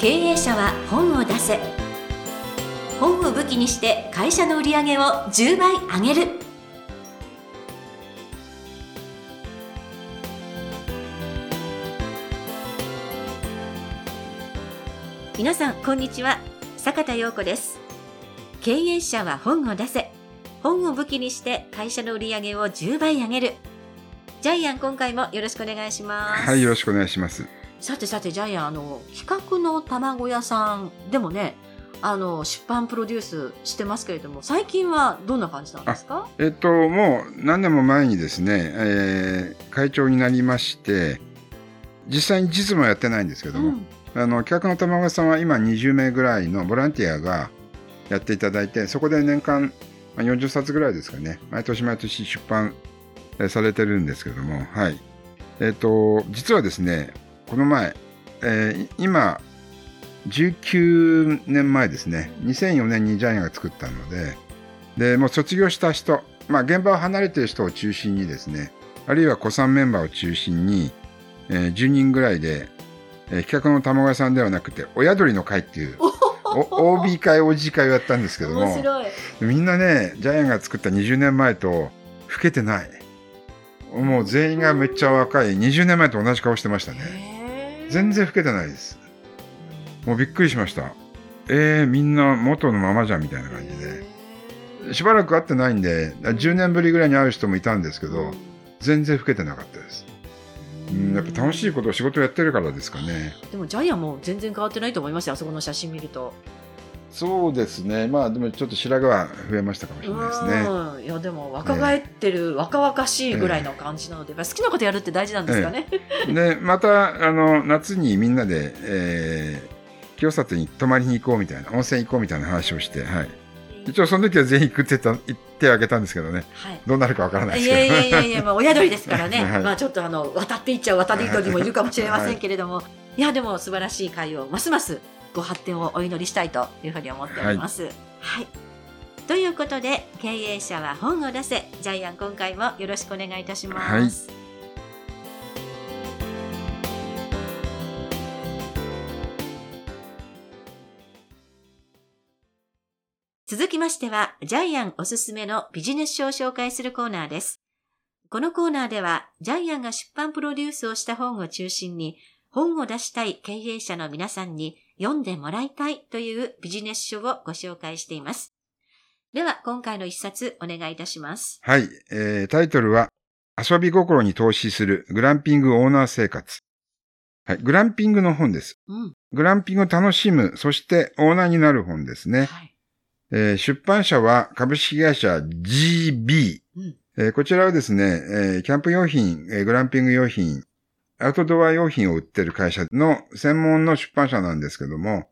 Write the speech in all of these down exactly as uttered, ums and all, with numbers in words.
経営者は本を出せ。本を武器にして会社の売り上げをじゅうばい上げる。皆さんこんにちは、坂田陽子です。経営者は本を出せ。本を武器にして会社の売り上げをじゅうばい上げる。ジャイアン、今回もよろしくお願いします。はい、よろしくお願いします。さてさて、ジャイアン、あの企画の卵屋さんでもね、あの出版プロデュースしてますけれども、最近はどんな感じなんですか？えっと、もう何年も前にですね、えー、会長になりまして、実際に実務はやってないんですけども、うん、あの企画の卵屋さんは今にじゅうめいぐらいのボランティアがやっていただいて、そこで年間よんじゅっさつぐらいですかね、毎年毎年出版されてるんですけども、はい。えっと、実はですね、この前、えー、今じゅうきゅうねんまえですね、にせんよねんにジャイアンが作ったので、でもう卒業した人、まあ、現場を離れている人を中心にですね、あるいは古参メンバーを中心に、えー、じゅうにんぐらいで、えー、企画の卵屋さんではなくて親鳥の会っていうオービー 会 オージー 会をやったんですけども、面白い。みんなね、ジャイアンが作ったにじゅうねんまえと老けてない、もう全員がめっちゃ若い、にじゅうねんまえと同じ顔してましたね。全然老けてないです。もうびっくりしました。えー、みんな元のままじゃんみたいな感じで、しばらく会ってないんでじゅうねんぶりぐらいに会う人もいたんですけど、全然老けてなかったです。うん、やっぱ楽しいことを仕事やってるからですかね。でもジャイアンも全然変わってないと思いますよ、あそこの写真見ると。そうですね、まあでもちょっと白髪は増えましたかもしれないですね。いやでも若返ってる、えー、若々しいぐらいの感じなので、えー、好きなことやるって大事なんですかね、えー、でまたあの夏にみんなで、えー、清里に泊まりに行こうみたいな、温泉行こうみたいな話をして、はい、一応その時は全員行ってた行ってあげたんですけどね、はい、どうなるかわからないですけど、いやいやいやいや、まあ、親鳥ですからね、はい、まあ、ちょっとあの渡っていっちゃう渡り鳥もいるかもしれませんけれども、はい、いやでも素晴らしい会をますますご発展をお祈りしたいというふうに思っております、はいはい。ということで、経営者は本を出せ。ジャイアン、今回もよろしくお願いいたします、はい。続きましては、ジャイアンおすすめのビジネス書を紹介するコーナーです。このコーナーでは、ジャイアンが出版プロデュースをした本を中心に、本を出したい経営者の皆さんに読んでもらいたいというビジネス書をご紹介しています。では今回の一冊、お願いいたします。はい、えー、タイトルは、遊び心に投資するグランピングオーナー生活。はい、グランピングの本です。うん、グランピングを楽しむ、そしてオーナーになる本ですね。はい、えー、出版社は株式会社 ジービー。うん、えー、こちらはですね、えー、キャンプ用品、えー、グランピング用品、アウトドア用品を売ってる会社の専門の出版社なんですけども、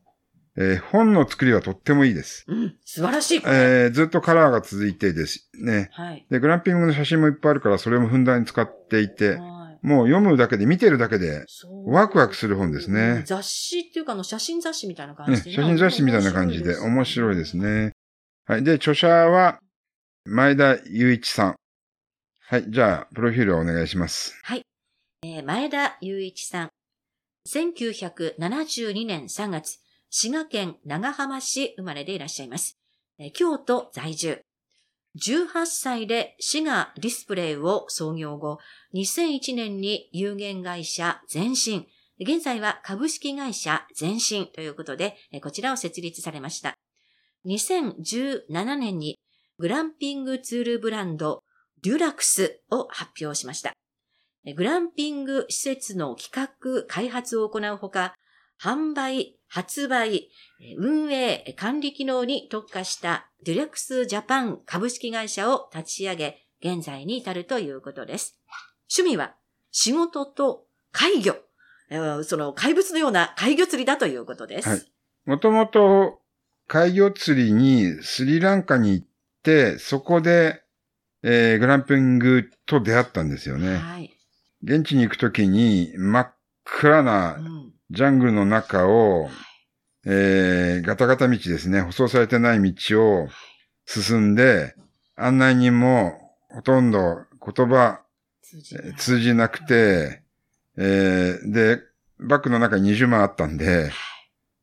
えー、本の作りはとってもいいです。うん、素晴らしい、これ、えー。ずっとカラーが続いてですね、はい。で、グランピングの写真もいっぱいあるから、それもふんだんに使っていて、はい、もう読むだけで、見てるだけで、ワクワクする本ですね。雑誌っていうか、あの写真雑誌みたいな感じで、ね。写真雑誌みたいな感じで、面白いですね。はい。で、著者は、前田雄一さん。はい。じゃあ、プロフィールをお願いします。はい。前田雄一さん、せんきゅうひゃくななじゅうにねんさんがつ、滋賀県長浜市生まれでいらっしゃいます。京都在住、じゅうはっさいで滋賀ディスプレイを創業後、にせんいちねんに有限会社前進、現在は株式会社前進ということで、こちらを設立されました。にせんじゅうななねんにグランピングツールブランドデュラクスを発表しました。グランピング施設の企画、開発を行うほか、販売、発売、運営、管理機能に特化したデュラクスジャパン株式会社を立ち上げ、現在に至るということです。趣味は仕事と怪魚、その怪物のような怪魚釣りだということです。はい。もともと怪魚釣りにスリランカに行って、そこで、えー、グランピングと出会ったんですよね。はい。現地に行くときに真っ暗なジャングルの中を、うん、えー、ガタガタ道ですね、舗装されてない道を進んで、案内人もほとんど言葉通じない、通じなくて、えー、で、バッグの中ににじゅうまいあったんで、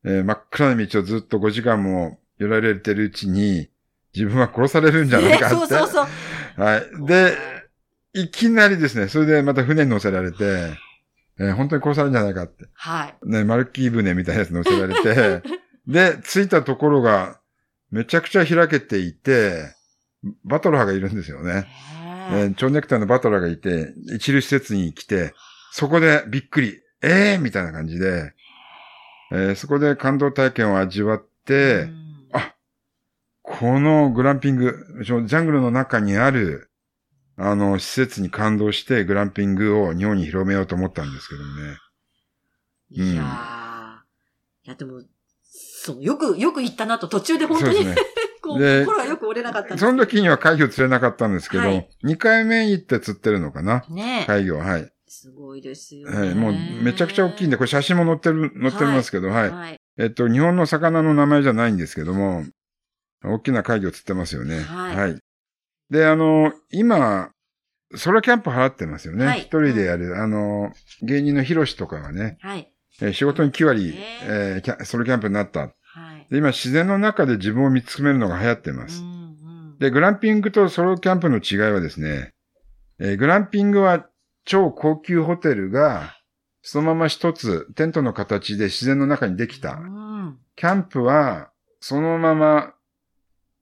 えー、真っ暗な道をずっとごじかんも寄られてるうちに、自分は殺されるんじゃないかって。えー、そうそうそう。はい。で、いきなりですね、それでまた船に乗せられて、えー、本当に殺されるんじゃないかって。はい。ね、丸木船みたいなやつ乗せられて、で、着いたところが、めちゃくちゃ開けていて、バトラーがいるんですよね。えー、蝶ネクタイのバトラーがいて、一流施設に来て、そこでびっくり、えーみたいな感じで、えー、そこで感動体験を味わって、あ、このグランピング、ジャングルの中にある、あの、施設に感動してグランピングを日本に広めようと思ったんですけどね。いやー。うん、いや、でも、そう、よく、よく行ったなと、途中で本当に。そうですね。こう心がよく折れなかったんです。その時には海魚釣れなかったんですけど、はい、にかいめ行って釣ってるのかな、ね、海魚、はい。すごいですよね。はい。もうめちゃくちゃ大きいんで、これ写真も載ってる、載ってますけど、はい。はい、えっと、日本の魚の名前じゃないんですけども、大きな海魚釣ってますよね。はい。はい、で、あの、今、ソロキャンプ払ってますよね。はい、一人でやる、うん、あの、芸人のヒロシとかがね、はい、えー、仕事にきわり、えー、ソロキャンプになった。で今、自然の中で自分を見つめるのが流行ってます、うんうん。で、グランピングとソロキャンプの違いはですね、えー、グランピングは超高級ホテルが、そのまま一つテントの形で自然の中にできた。うん、キャンプは、そのまま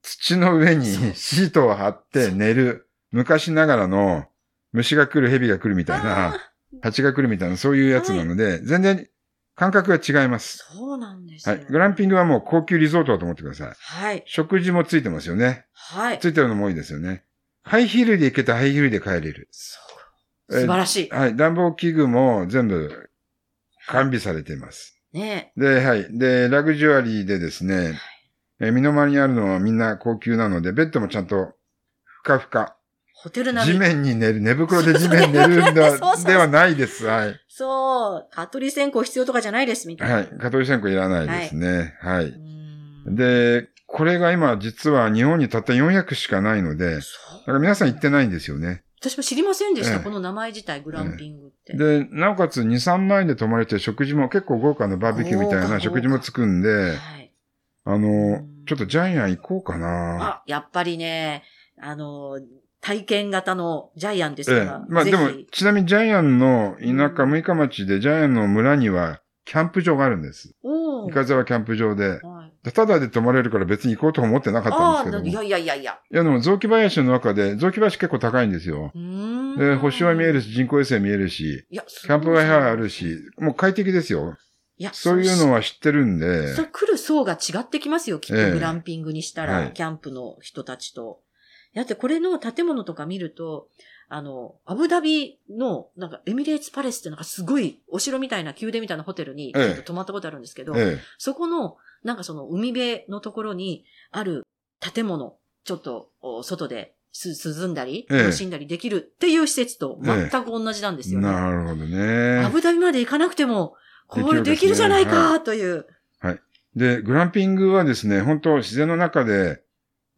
土の上にシートを張って寝る。昔ながらの虫が来る、蛇が来るみたいな、蜂が来るみたいな、そういうやつなので、はい、全然、感覚が違います。そうなんですね。はい。グランピングはもう高級リゾートだと思ってください。はい。食事もついてますよね。はい。ついてるのも多いですよね。ハイヒールで行けたハイヒールで帰れる。そう。素晴らしい。はい。暖房器具も全部完備されています。ねえ。で、はい。で、ラグジュアリーでですね、はい、え身の回りにあるのはみんな高級なので、ベッドもちゃんとふかふか。ホテル並み。地面に寝る、寝袋で地面に寝るんだそうそうそうではないです。はい。そう。蚊取り線香必要とかじゃないです、みたいな。はい。蚊取り線香いらないですね。はい。はい、で、これが今、実は日本にたったよんひゃくしかないので、だから皆さん行ってないんですよね。私も知りませんでした、ええ、この名前自体、グランピングって。で、なおかつに、さんまんえんで泊まれて食事も結構豪華なバーベキューみたいな食事もつくんで、はい、あの、ちょっとジャイアン行こうかな。あ、やっぱりね、あの、体験型のジャイアンですから。ええ、まあでも、ちなみにジャイアンの田舎六日町でジャイアンの村にはキャンプ場があるんです。おー。三日沢キャンプ場で、はい。ただで泊まれるから別に行こうと思ってなかったんですけど。いやいやいやいや。いやでも雑木林の中で、雑木林結構高いんですよ。うーんで、星は見えるし、人工衛星見えるし、いやキャンプ場あるし、もう快適ですよ。いやそういうのは知ってるんで。そう、来る層が違ってきますよ、きっとグランピングにしたら、ええはい、キャンプの人たちと。だってこれの建物とか見ると、あの、アブダビの、なんかエミレーツパレスってなんかすごいお城みたいな宮殿みたいなホテルにちょっと泊まったことあるんですけど、ええ、そこの、なんかその海辺のところにある建物、ちょっと外で涼んだり、楽しんだりできるっていう施設と全く同じなんですよね。ええ、なるほどね。アブダビまで行かなくても、これできるじゃないかという。はい。で、グランピングはですね、本当自然の中で、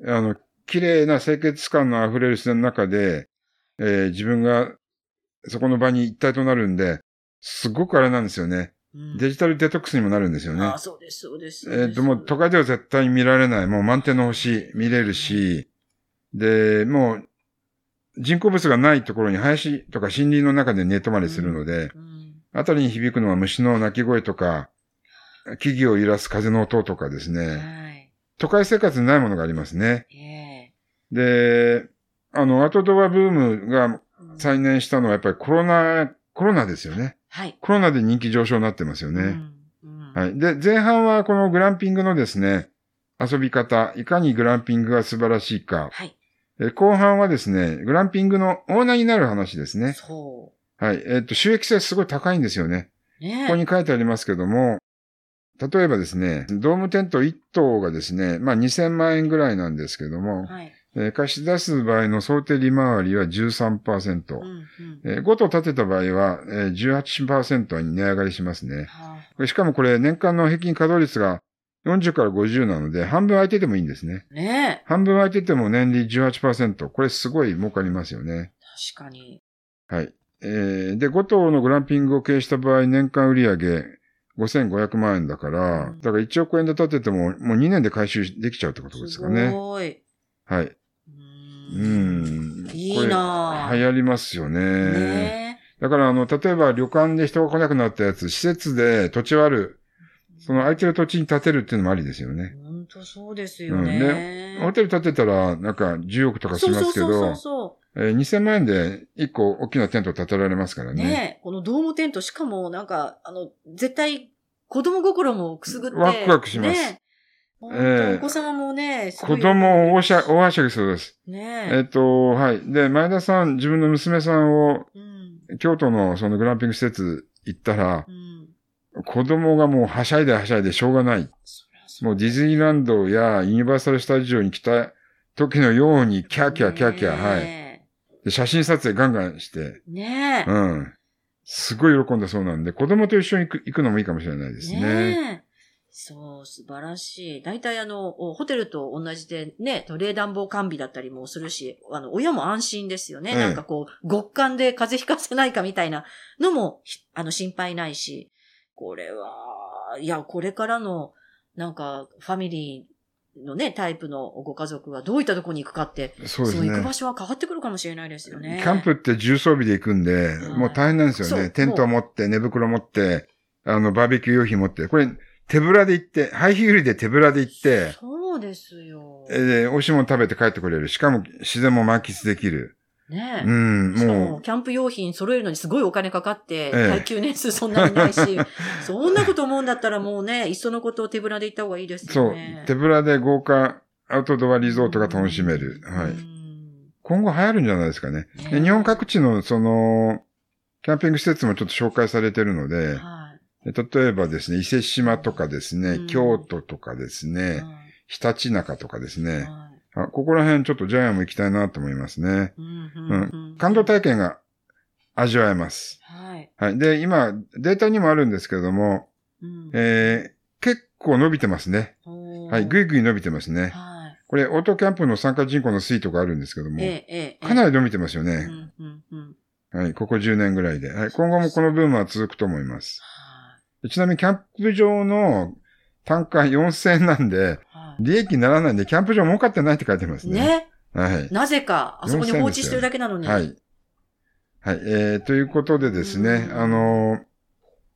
あの、綺麗な清潔感の溢れる自然の中で、えー、自分がそこの場に一体となるんで、すごくあれなんですよね。うん、デジタルデトックスにもなるんですよね。ああ、そうです、そうです。えっと、もう都会では絶対見られない。もう満天の星見れるし、で、もう人工物がないところに林とか森林の中で寝泊まりするので、あたりに響くのは虫の鳴き声とか、木々を揺らす風の音とかですね。はい、都会生活にないものがありますね。えーで、あの、アウトドアブームが再燃したのはやっぱりコロナ、コロナですよね。はい。コロナで人気上昇になってますよね。うんうん、はい。で、前半はこのグランピングのですね、遊び方、いかにグランピングが素晴らしいか。はい。え後半はですね、グランピングのオーナーになる話ですね。そう。はい。えっと、収益性すごい高いんですよね。ね。ここに書いてありますけども、例えばですね、ドームテントいっ棟がですね、まあにせんまんえんぐらいなんですけども、はい。えー、貸し出す場合の想定利回りは じゅうさんパーセント。うんうんえー、ごと建てた場合は、えー、じゅうはちパーセント に値上がりしますね。はあ、しかもこれ年間の平均稼働率がよんじゅうからごじゅうなので、半分空いててもいいんですね。ねえ。半分空いてても年利 じゅうはちパーセント。これすごい儲かりますよね。確かに。はい。えー、で、ごとうのグランピングを経営した場合、年間売上ごせんごひゃくまんえんだから、うん、だからいちおくえんで建てても、もうにねんで回収できちゃうってことですかね。すごい。はい。うん。いいなぁ。流行りますよね。ねー。だから、あの、例えば旅館で人が来なくなったやつ、施設で土地をある、その空いてる土地に建てるっていうのもありですよね。本当そうですよね。うん、ね、ホテル建てたら、なんかじゅうおくとかしますけど、そうそうそうそう、えー、にせんまんえんでいっこ大きなテント建てられますからね。ね、このドームテント、しかもなんか、あの、絶対子供心もくすぐって。ワクワクします。ね、お子様もね、えー、すごい。子供を大はしゃぎ、大はしゃぎそうです。ねえ。えっと、はい。で、前田さん、自分の娘さんを、うん、京都のそのグランピング施設行ったら、うん、子供がもうはしゃいではしゃいでしょうがない。もうディズニーランドやユニバーサルスタジオに来た時のように、キャーキャーキャーキャー、ね、はい。で、写真撮影ガンガンして。ねえ。うん。すごい喜んだそうなんで、子供と一緒に行く、行くのもいいかもしれないですね。ねえ。そう、素晴らしい。大体あの、ホテルと同じでね、冷暖房完備だったりもするし、あの、親も安心ですよね。ええ、なんかこう、極寒で風邪ひかせないかみたいなのも、あの、心配ないし。これは、いや、これからの、なんか、ファミリーのね、タイプのご家族はどういったところに行くかって、そうですね。そう、行く場所は変わってくるかもしれないですよね。キャンプって重装備で行くんで、はい、もう大変なんですよね。テントを持って、寝袋持って、あの、バーベキュー用品持って、これ、手ぶらで行って、ハイヒールで手ぶらで行って、そうですよ。えー、美味しいもの食べて帰ってこれる。しかも、自然も満喫できる。ねえ。うん、しかも、キャンプ用品揃えるのにすごいお金かかって、耐久年数そんなにないし、ええ、そんなこと思うんだったらもうね、いっそのことを手ぶらで行った方がいいですよね。そう。手ぶらで豪華アウトドアリゾートが楽しめる。うん、はい。今後流行るんじゃないですかね。ね、日本各地の、その、キャンピング施設もちょっと紹介されてるので、はい、例えばですね、伊勢志摩とかですね、うん、京都とかですね、うん、ひたちなかとかですね、はい、あ、ここら辺ちょっとジャイアンも行きたいなと思いますね。うんうんうんうん、感動体験が味わえます。はい。はい。で、今、データにもあるんですけれども、うん、えー、結構伸びてますね。はい。ぐいぐい伸びてますね。はい。これ、オートキャンプの参加人口の推移とかあるんですけども、えええ、かなり伸びてますよね、うんうんうん。はい。ここじゅうねんぐらいで。はい。今後もこのブームは続くと思います。はい。ちなみに、キャンプ場の単価よんせんえんなんで、利益にならないんで、キャンプ場儲かってないって書いてますね。ね。はい。なぜか、あそこに放置してるだけなのに。はい。はい。えー、ということでですね、あのー、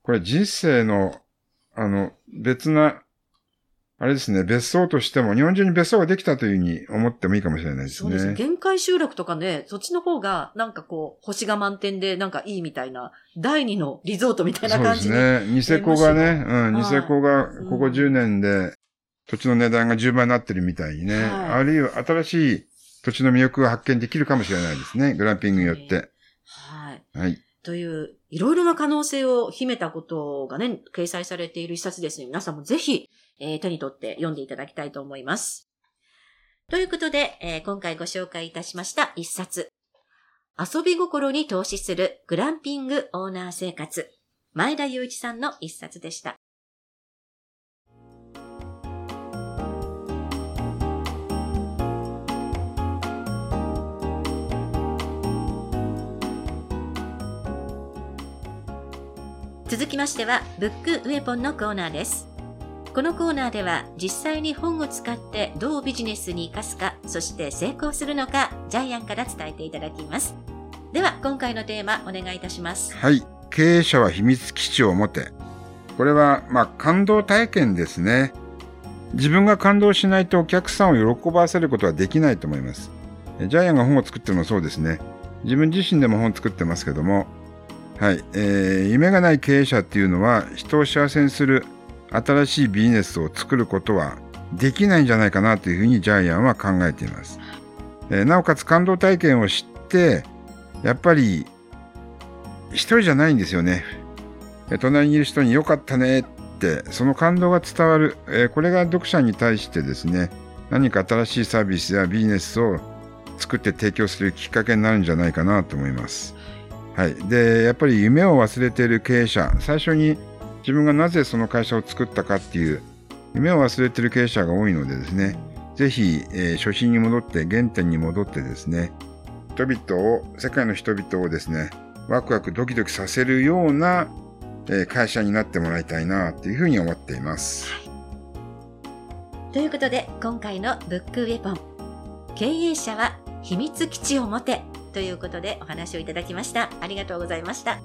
これ人生の、あの、別な、あれですね、別荘としても、日本中に別荘ができたというふうに思ってもいいかもしれないですね。そうですね。限界集落とかね、そっちの方が、なんかこう、星が満点で、なんかいいみたいな、第二のリゾートみたいな感じに。そうですね。ニセコがね、うん、ニセコが、ここじゅうねんで、土地の値段がじゅうばいになってるみたいにね、はい。あるいは新しい土地の魅力を発見できるかもしれないですね。グランピングによって。はい。はい。という、いろいろな可能性を秘めたことがね、掲載されている一冊ですね。皆さんもぜひ、えー、手に取って読んでいただきたいと思います。ということで、えー、今回ご紹介いたしました一冊。遊び心に投資するグランピングオーナー生活。前田祐一さんの一冊でした。続きましては、ブックウェポンのコーナーです。このコーナーでは、実際に本を使ってどうビジネスに生かすか、そして成功するのか、ジャイアンから伝えていただきます。では、今回のテーマ、お願いいたします。はい。経営者は秘密基地を持て。これは、まあ、感動体験ですね。自分が感動しないとお客さんを喜ばせることはできないと思います。ジャイアンが本を作ってるのもそうですね。自分自身でも本を作ってますけども、はい、えー、夢がない経営者っていうのは人を幸せにする新しいビジネスを作ることはできないんじゃないかなというふうにジャイアンは考えています、えー、なおかつ感動体験を知ってやっぱり一人じゃないんですよね、えー、隣にいる人に良かったねってその感動が伝わる、えー、これが読者に対してですね何か新しいサービスやビジネスを作って提供するきっかけになるんじゃないかなと思います。はい、でやっぱり夢を忘れている経営者、最初に自分がなぜその会社を作ったかっていう夢を忘れている経営者が多いのでですね、ぜひ、えー、初心に戻って原点に戻ってですね、人々を世界の人々をですねワクワクドキドキさせるようなえー、会社になってもらいたいなというふうに思っています。ということで、今回のブックウェポン、経営者は秘密基地を持てということでお話をいただきました。ありがとうございました。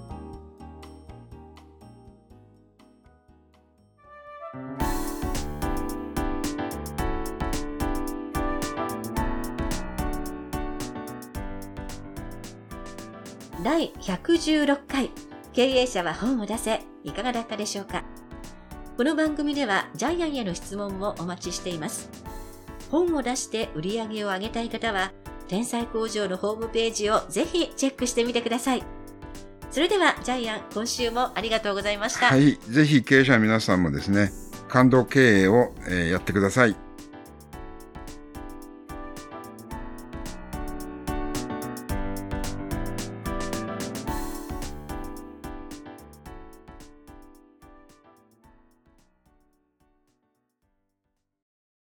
だいひゃくじゅうろっかい、経営者は本を出せ、いかがだったでしょうか。この番組ではジャイアンへの質問もお待ちしています。本を出して売り上げを上げたい方は、天才工場のホームページをぜひチェックしてみてください。それではジャイアン、今週もありがとうございました。はい、ぜひ経営者の皆さんもですね、感動経営をやってください。